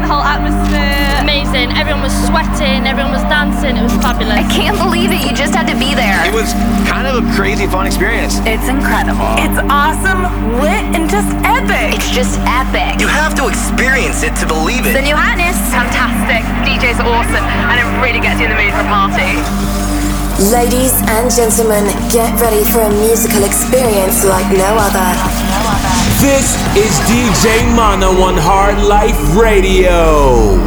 great, the whole atmosphere. Amazing, everyone was sweating, everyone was dancing, it was fabulous. I can't believe it, you just had to be there. It was kind of a crazy fun experience. It's incredible. It's awesome, lit, and just epic. It's just epic. You have to experience it to believe it. The new hotness. Fantastic, DJ's awesome, and it really gets you in the mood for a party. Ladies and gentlemen, get ready for a musical experience like no other. This is DJ Mano on Hard Life Radio.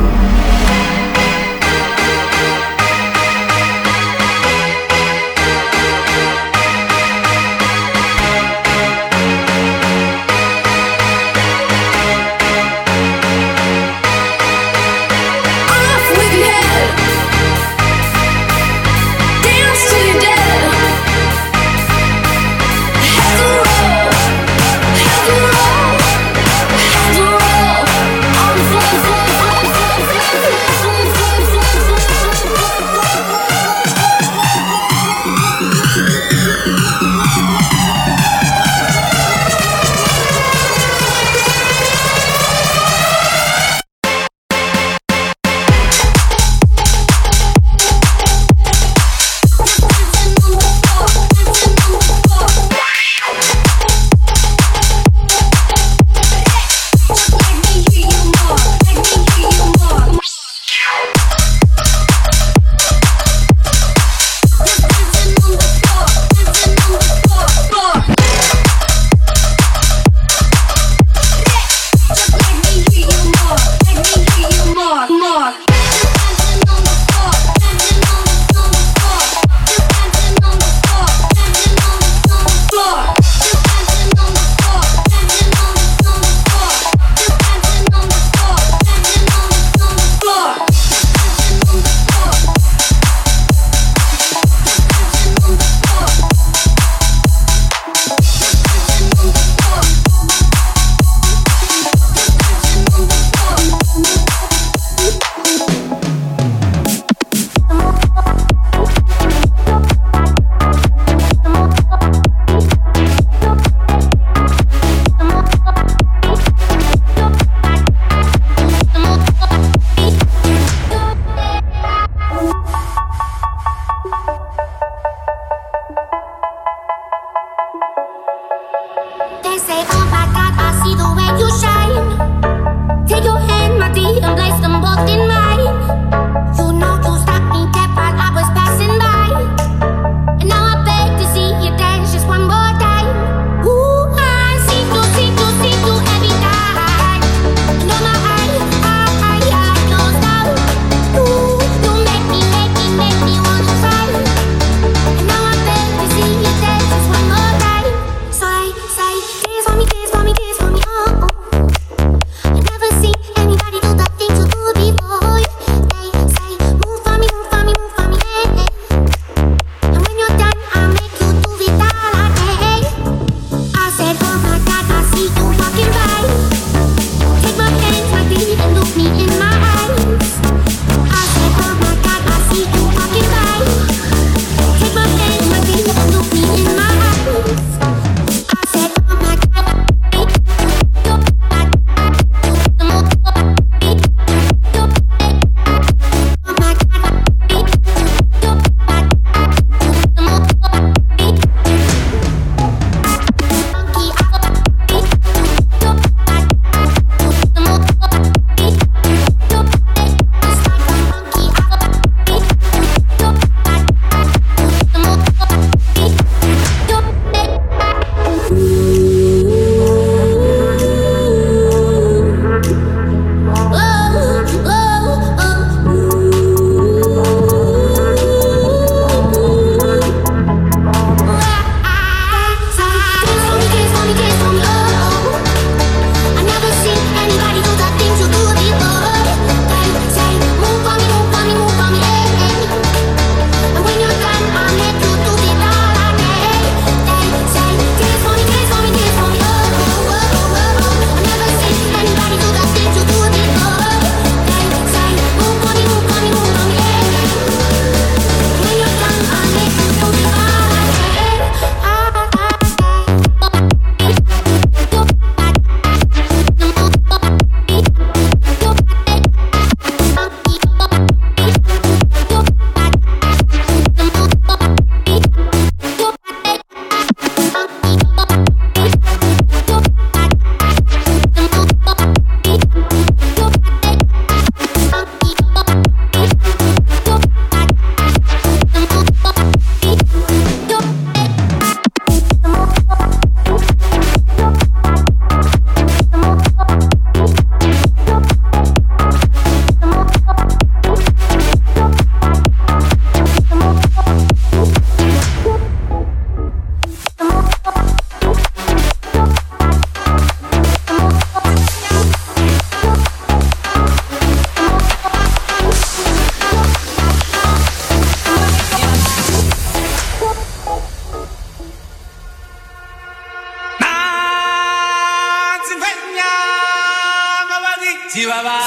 Chihuahua.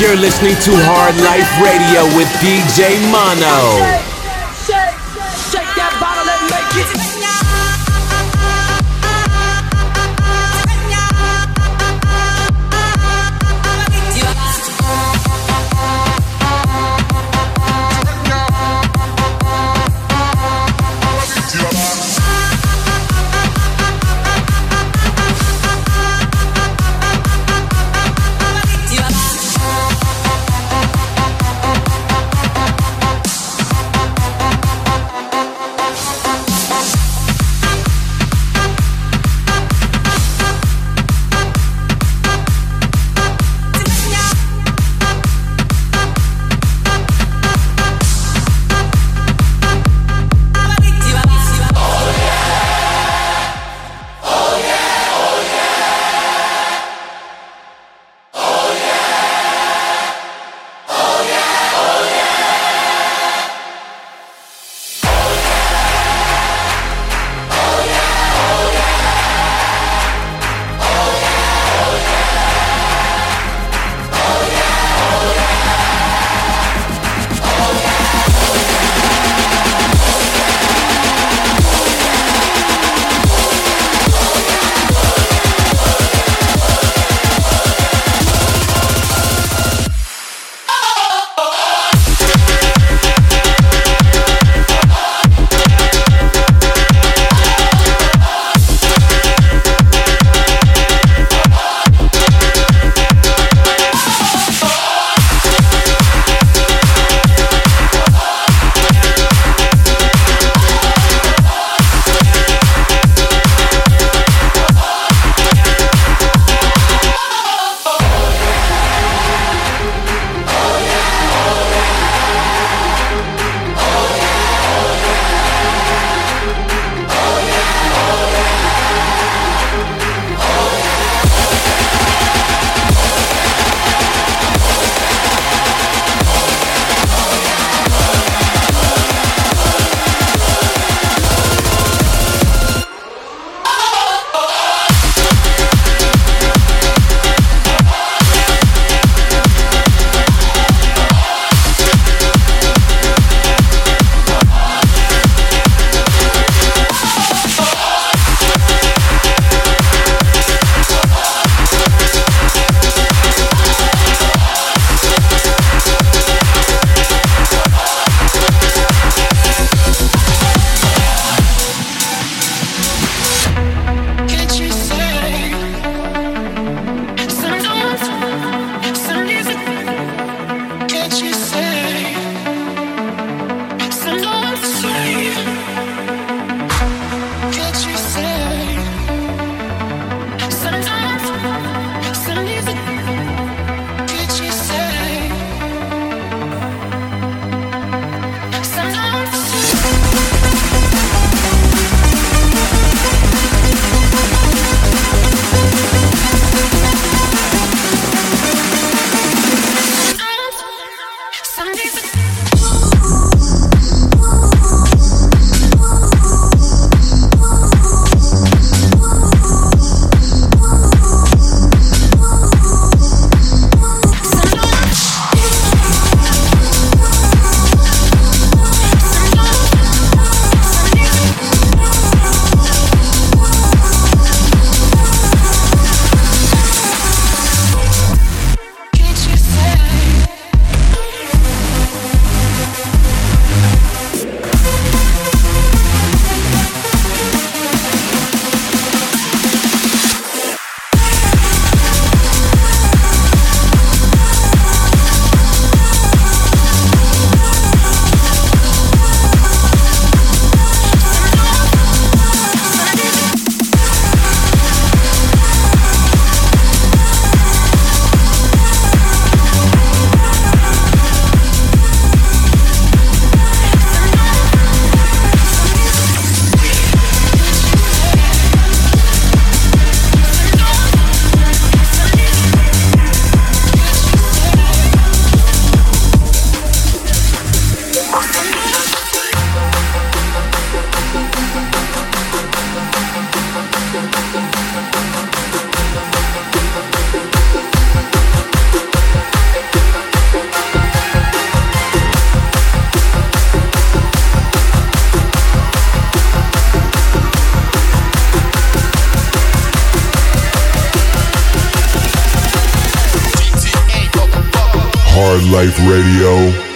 You're listening to Hard Life Radio with DJ Mano. Shake that bottle and make it. Hard Life Radio.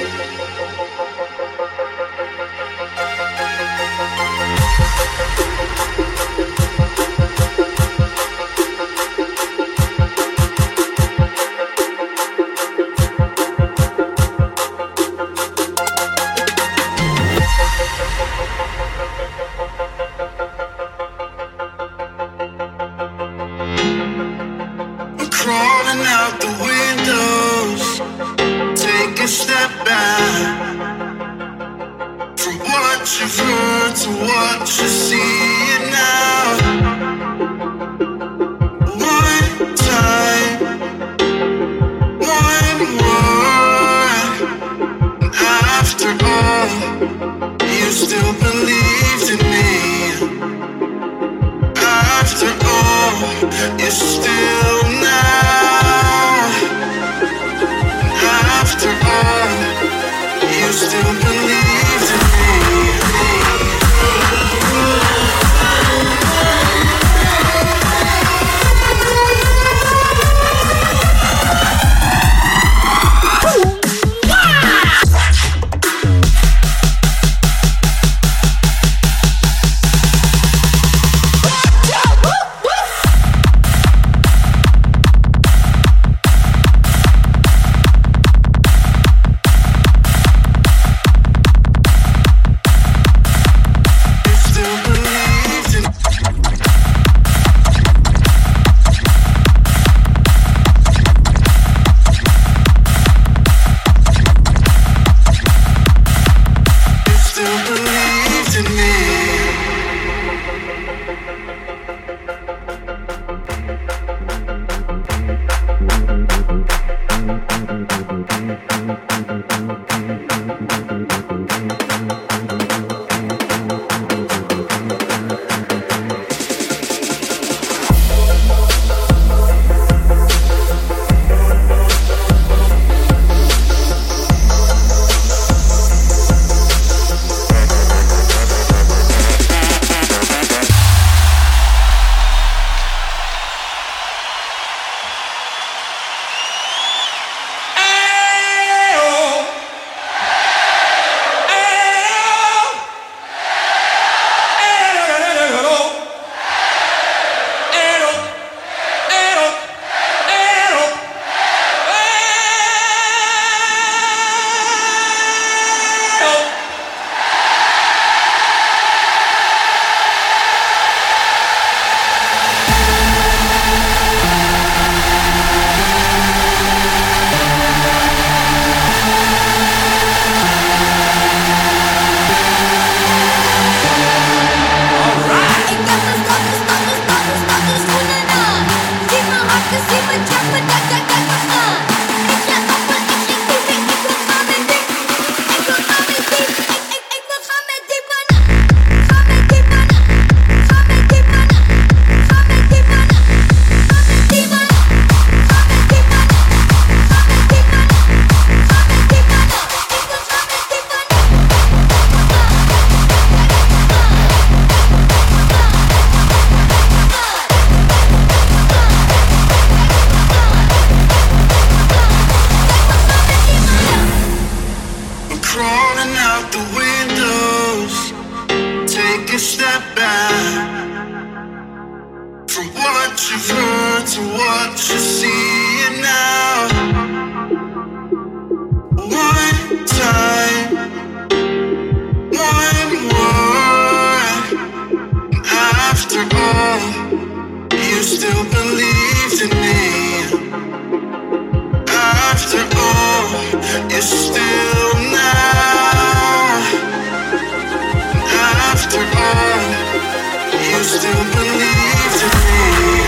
Still believe in me.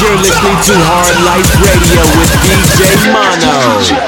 You're listening to Hard Life Radio with DJ Mano.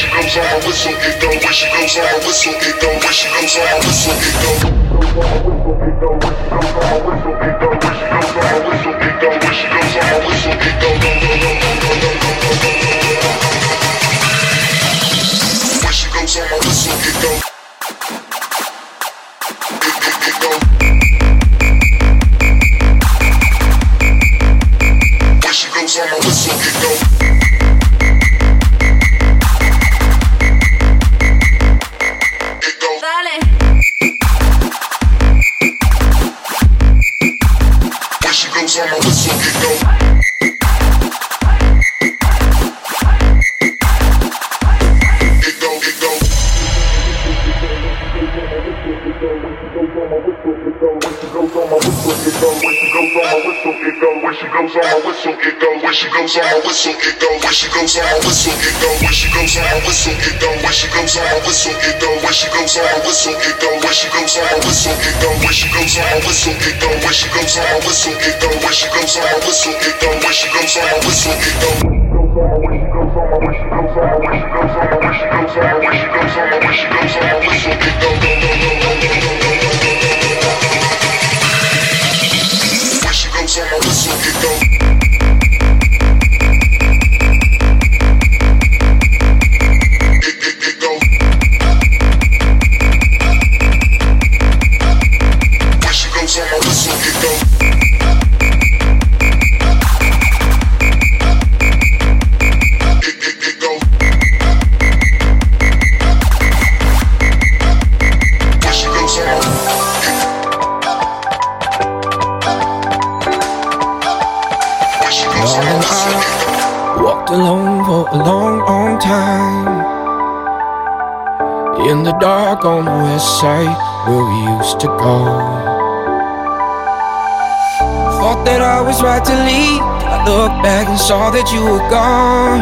she blows on my whistle, it go. When she blows on my whistle, it go. When she blows on my whistle, it go. When she blows on my whistle, it go. When she blows on my whistle, it go. When she blows on my whistle, it go. Saw that you were gone.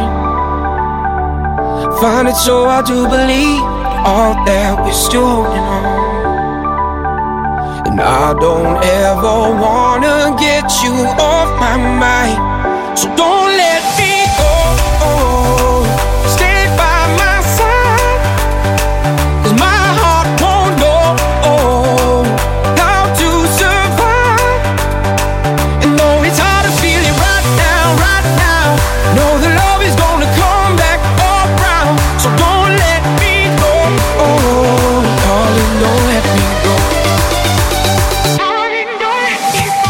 Find it so I do believe all that we're still holding on. And I don't ever wanna get you off my mind, so don't let me go. Stay by my side, 'cause my heart won't know how to survive. And though it's hard to feel it right now, know the love is gonna come back all round. So don't let me go, darling, don't let me go. Darling, don't let me go.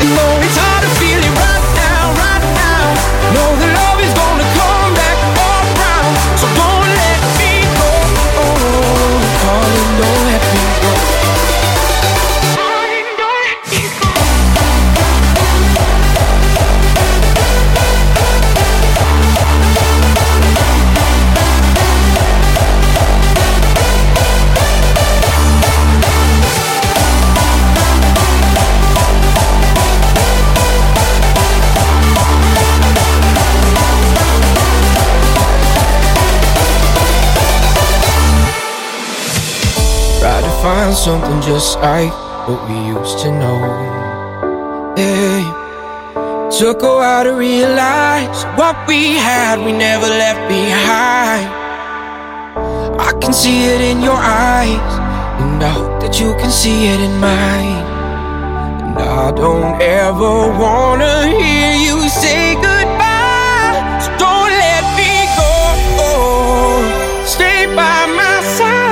And though it's hard to feel it right now, know the love is gonna come back all round. So don't. Find something just like what we used to know. Hey, took a while to realize what we had we never left behind. I can see it in your eyes, and I hope that you can see it in mine. And I don't ever wanna hear you say goodbye, so don't let me go. Stay by my side.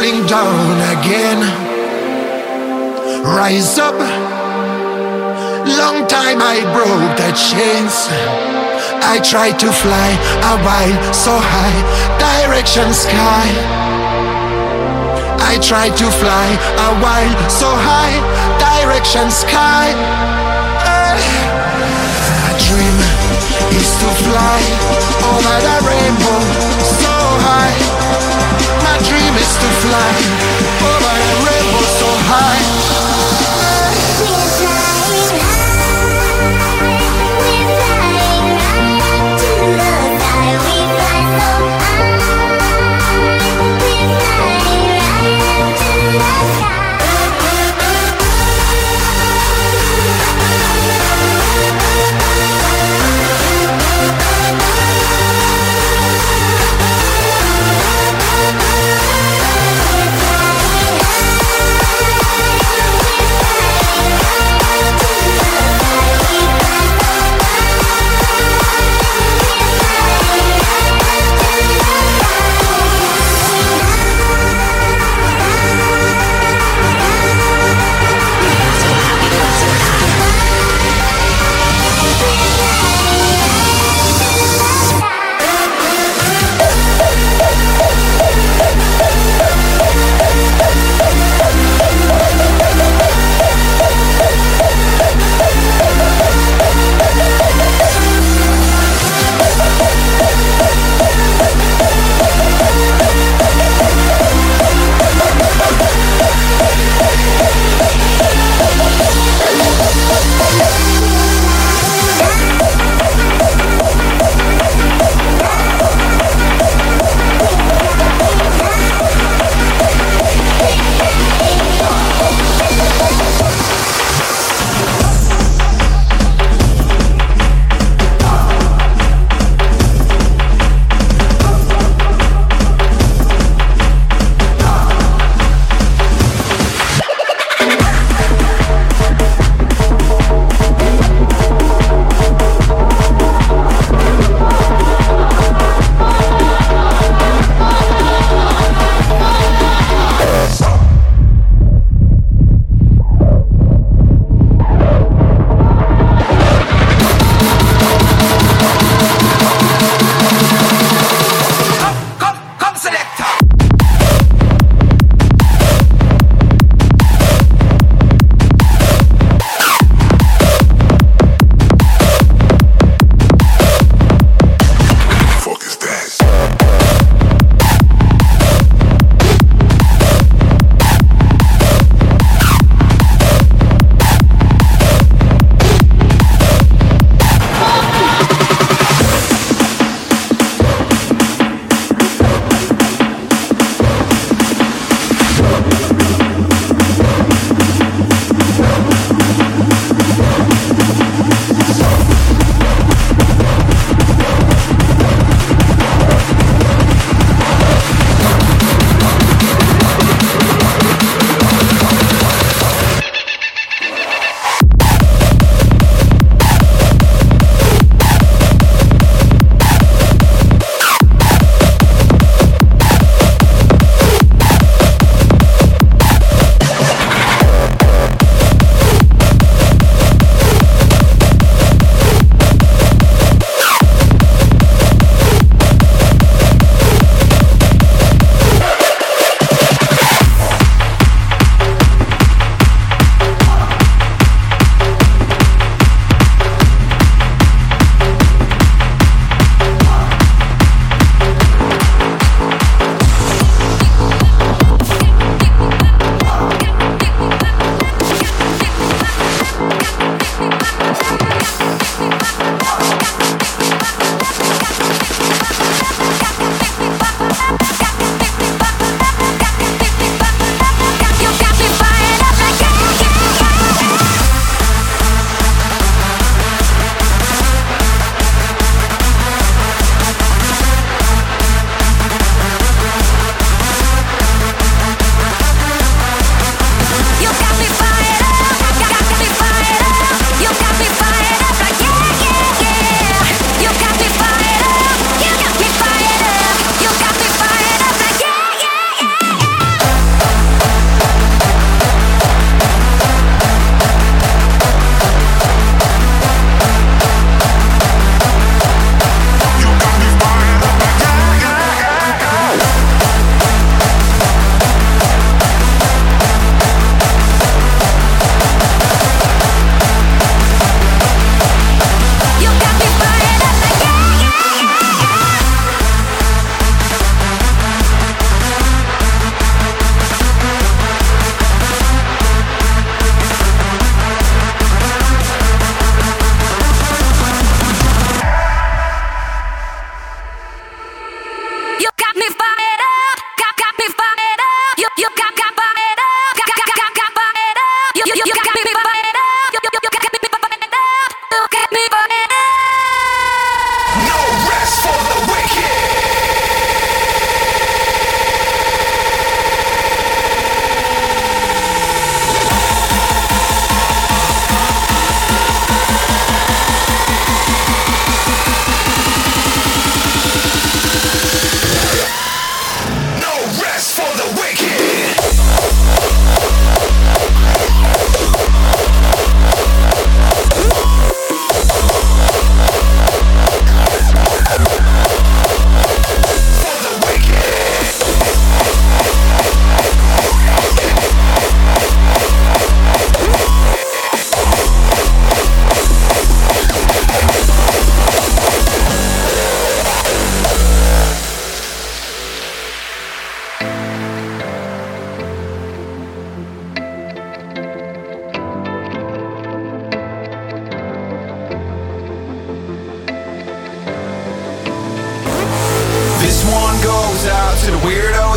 falling down again. Rise up. Long time I broke the chains. I tried to fly a while so high, direction sky. I tried to fly a while so high, direction sky. A dream is to fly over the rainbow so high. My dream is to fly over the rainbow so high.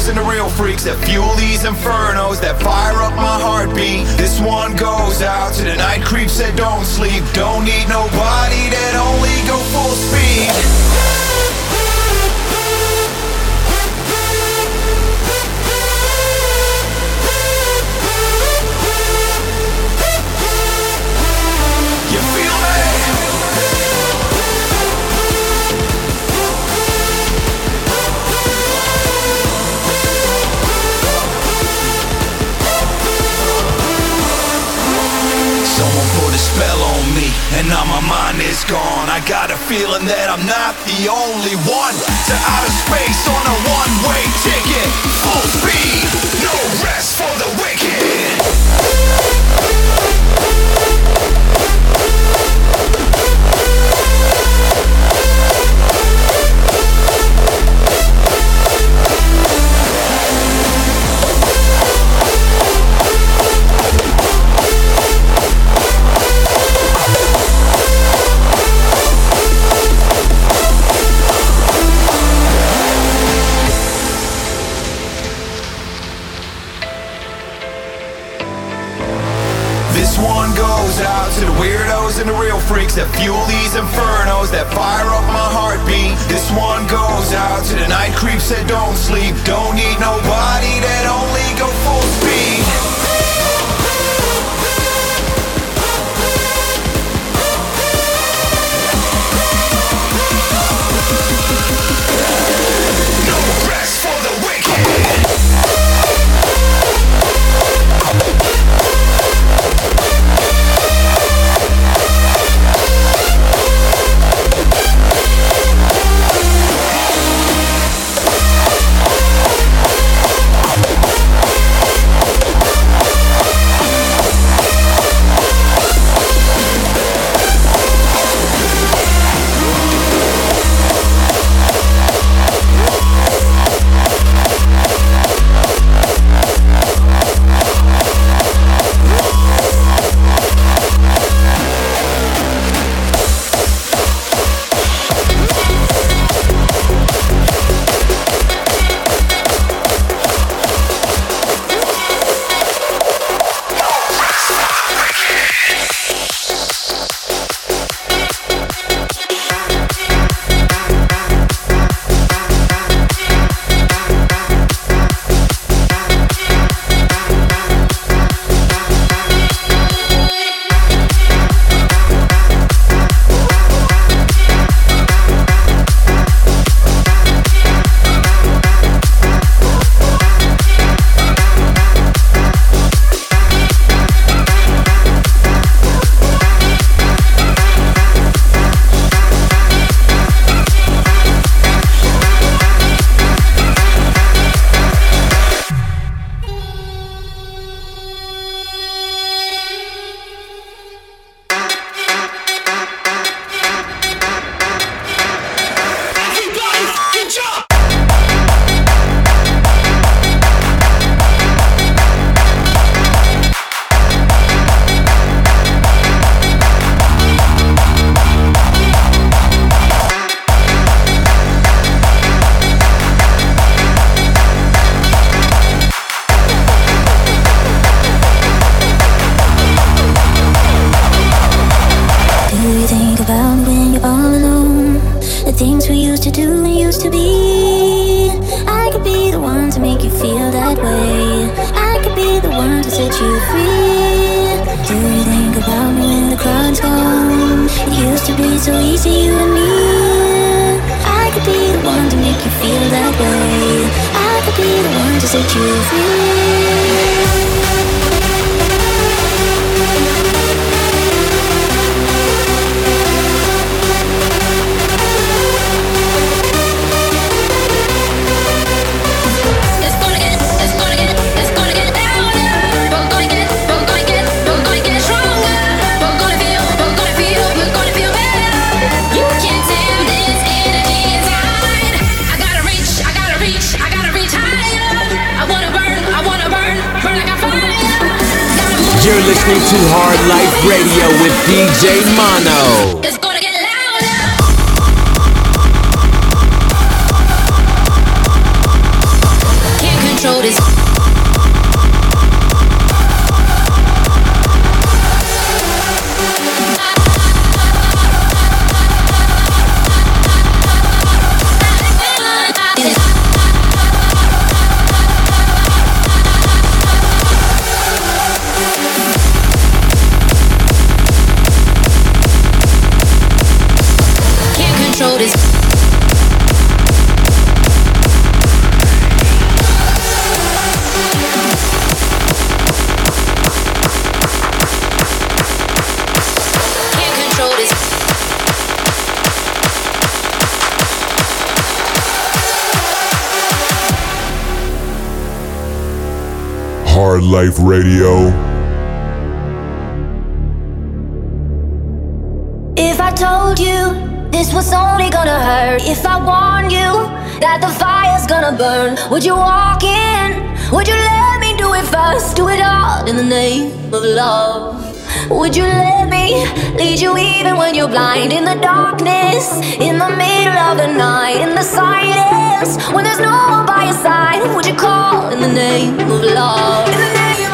heroes and the real freaks that fuel these infernos that fire up my heartbeat. This one goes out to the night creeps that don't sleep. Don't need nobody that only go full speed. Spell on me, and now my mind is gone. I got a feeling that I'm not the only one. To outer space on a one-way ticket. Full speed, no rest for the freaks that fuel these infernos that fire up my heartbeat. This one goes out to the night creeps that don't sleep. Don't need nobody that only go full speed. No rest for the wicked. You're listening to Hard Life Radio with DJ Mano. It's gonna get louder. Can't Hard Life Radio. If I told you this was only gonna hurt, if I warned you that the fire's gonna burn, would you walk in? Would you let me do it first? Do it all in the name of love. Would you let me lead you even when you're blind? In the darkness, in the middle of the night, in the silence, when there's no one by your side, would you call in the name of love? In the name of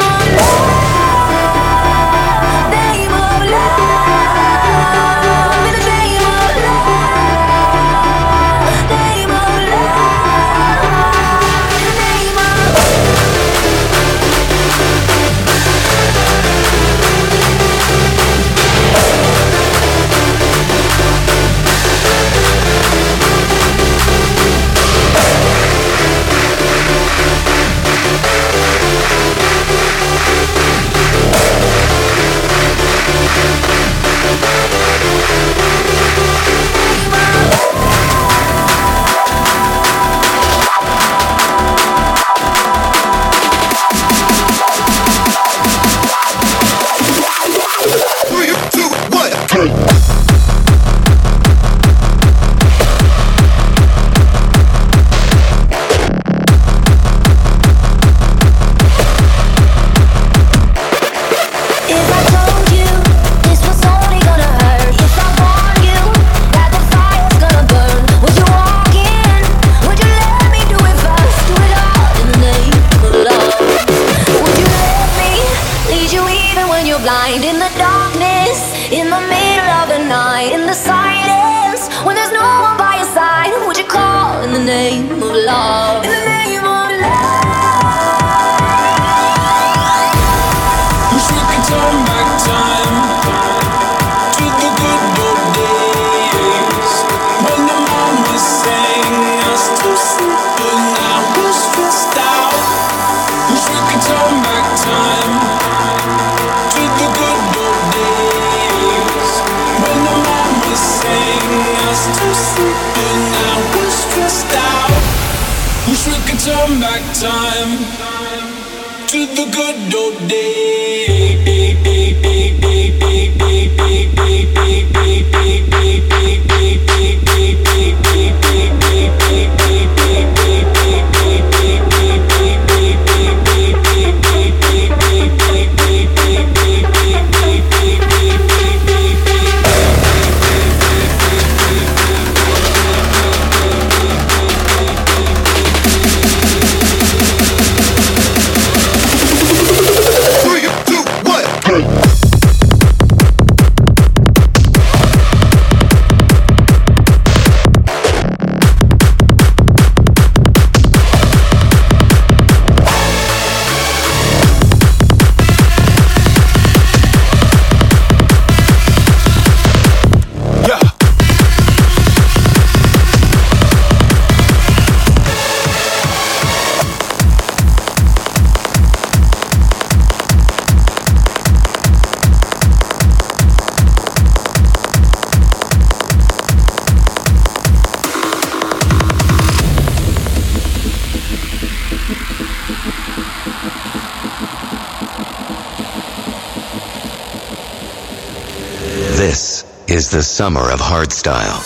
love. Is the summer of hardstyle.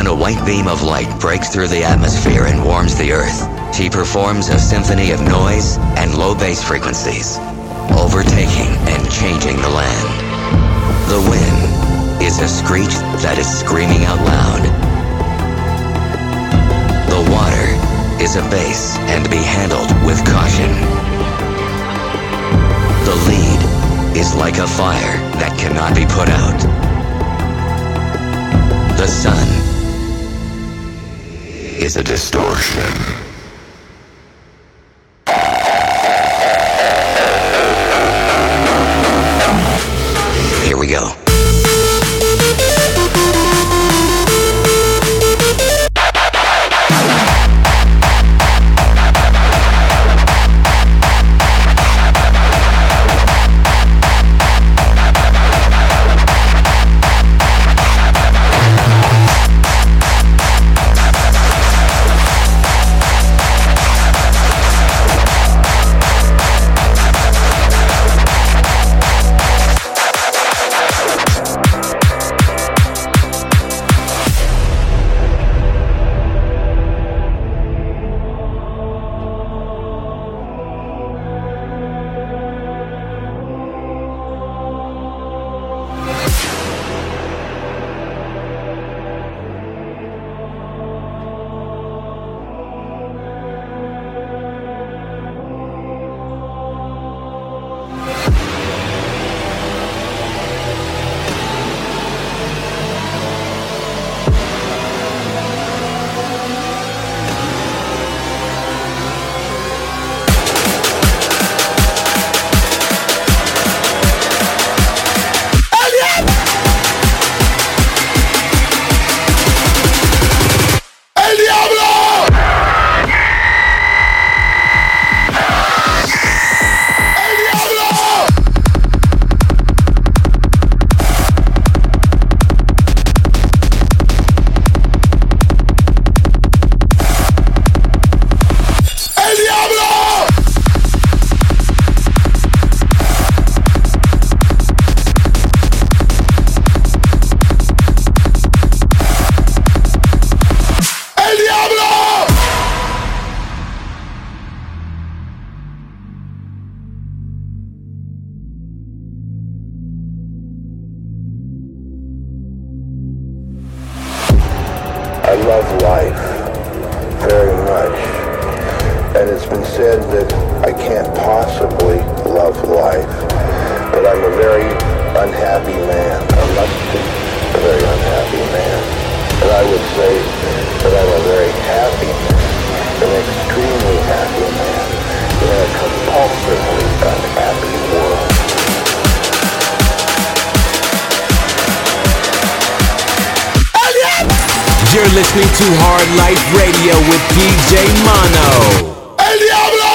When a white beam of light breaks through the atmosphere and warms the earth, she performs a symphony of noise and low bass frequencies, overtaking and changing the land. The wind is a screech that is screaming out loud. The water is a bass and to be handled with caution. The lead is like a fire that cannot be put out. The sun is a distortion. You're listening to Hard Life Radio with DJ Mano. El Diablo!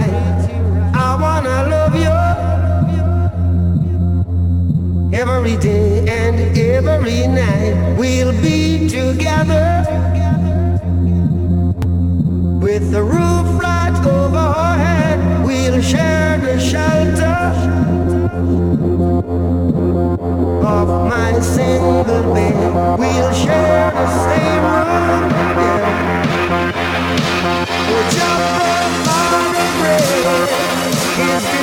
right. I wanna love you every day and every night. We'll be together with the roof light overhead. We'll share the shelter of my single bed. We'll share the same room, yeah. We'll jump on the break.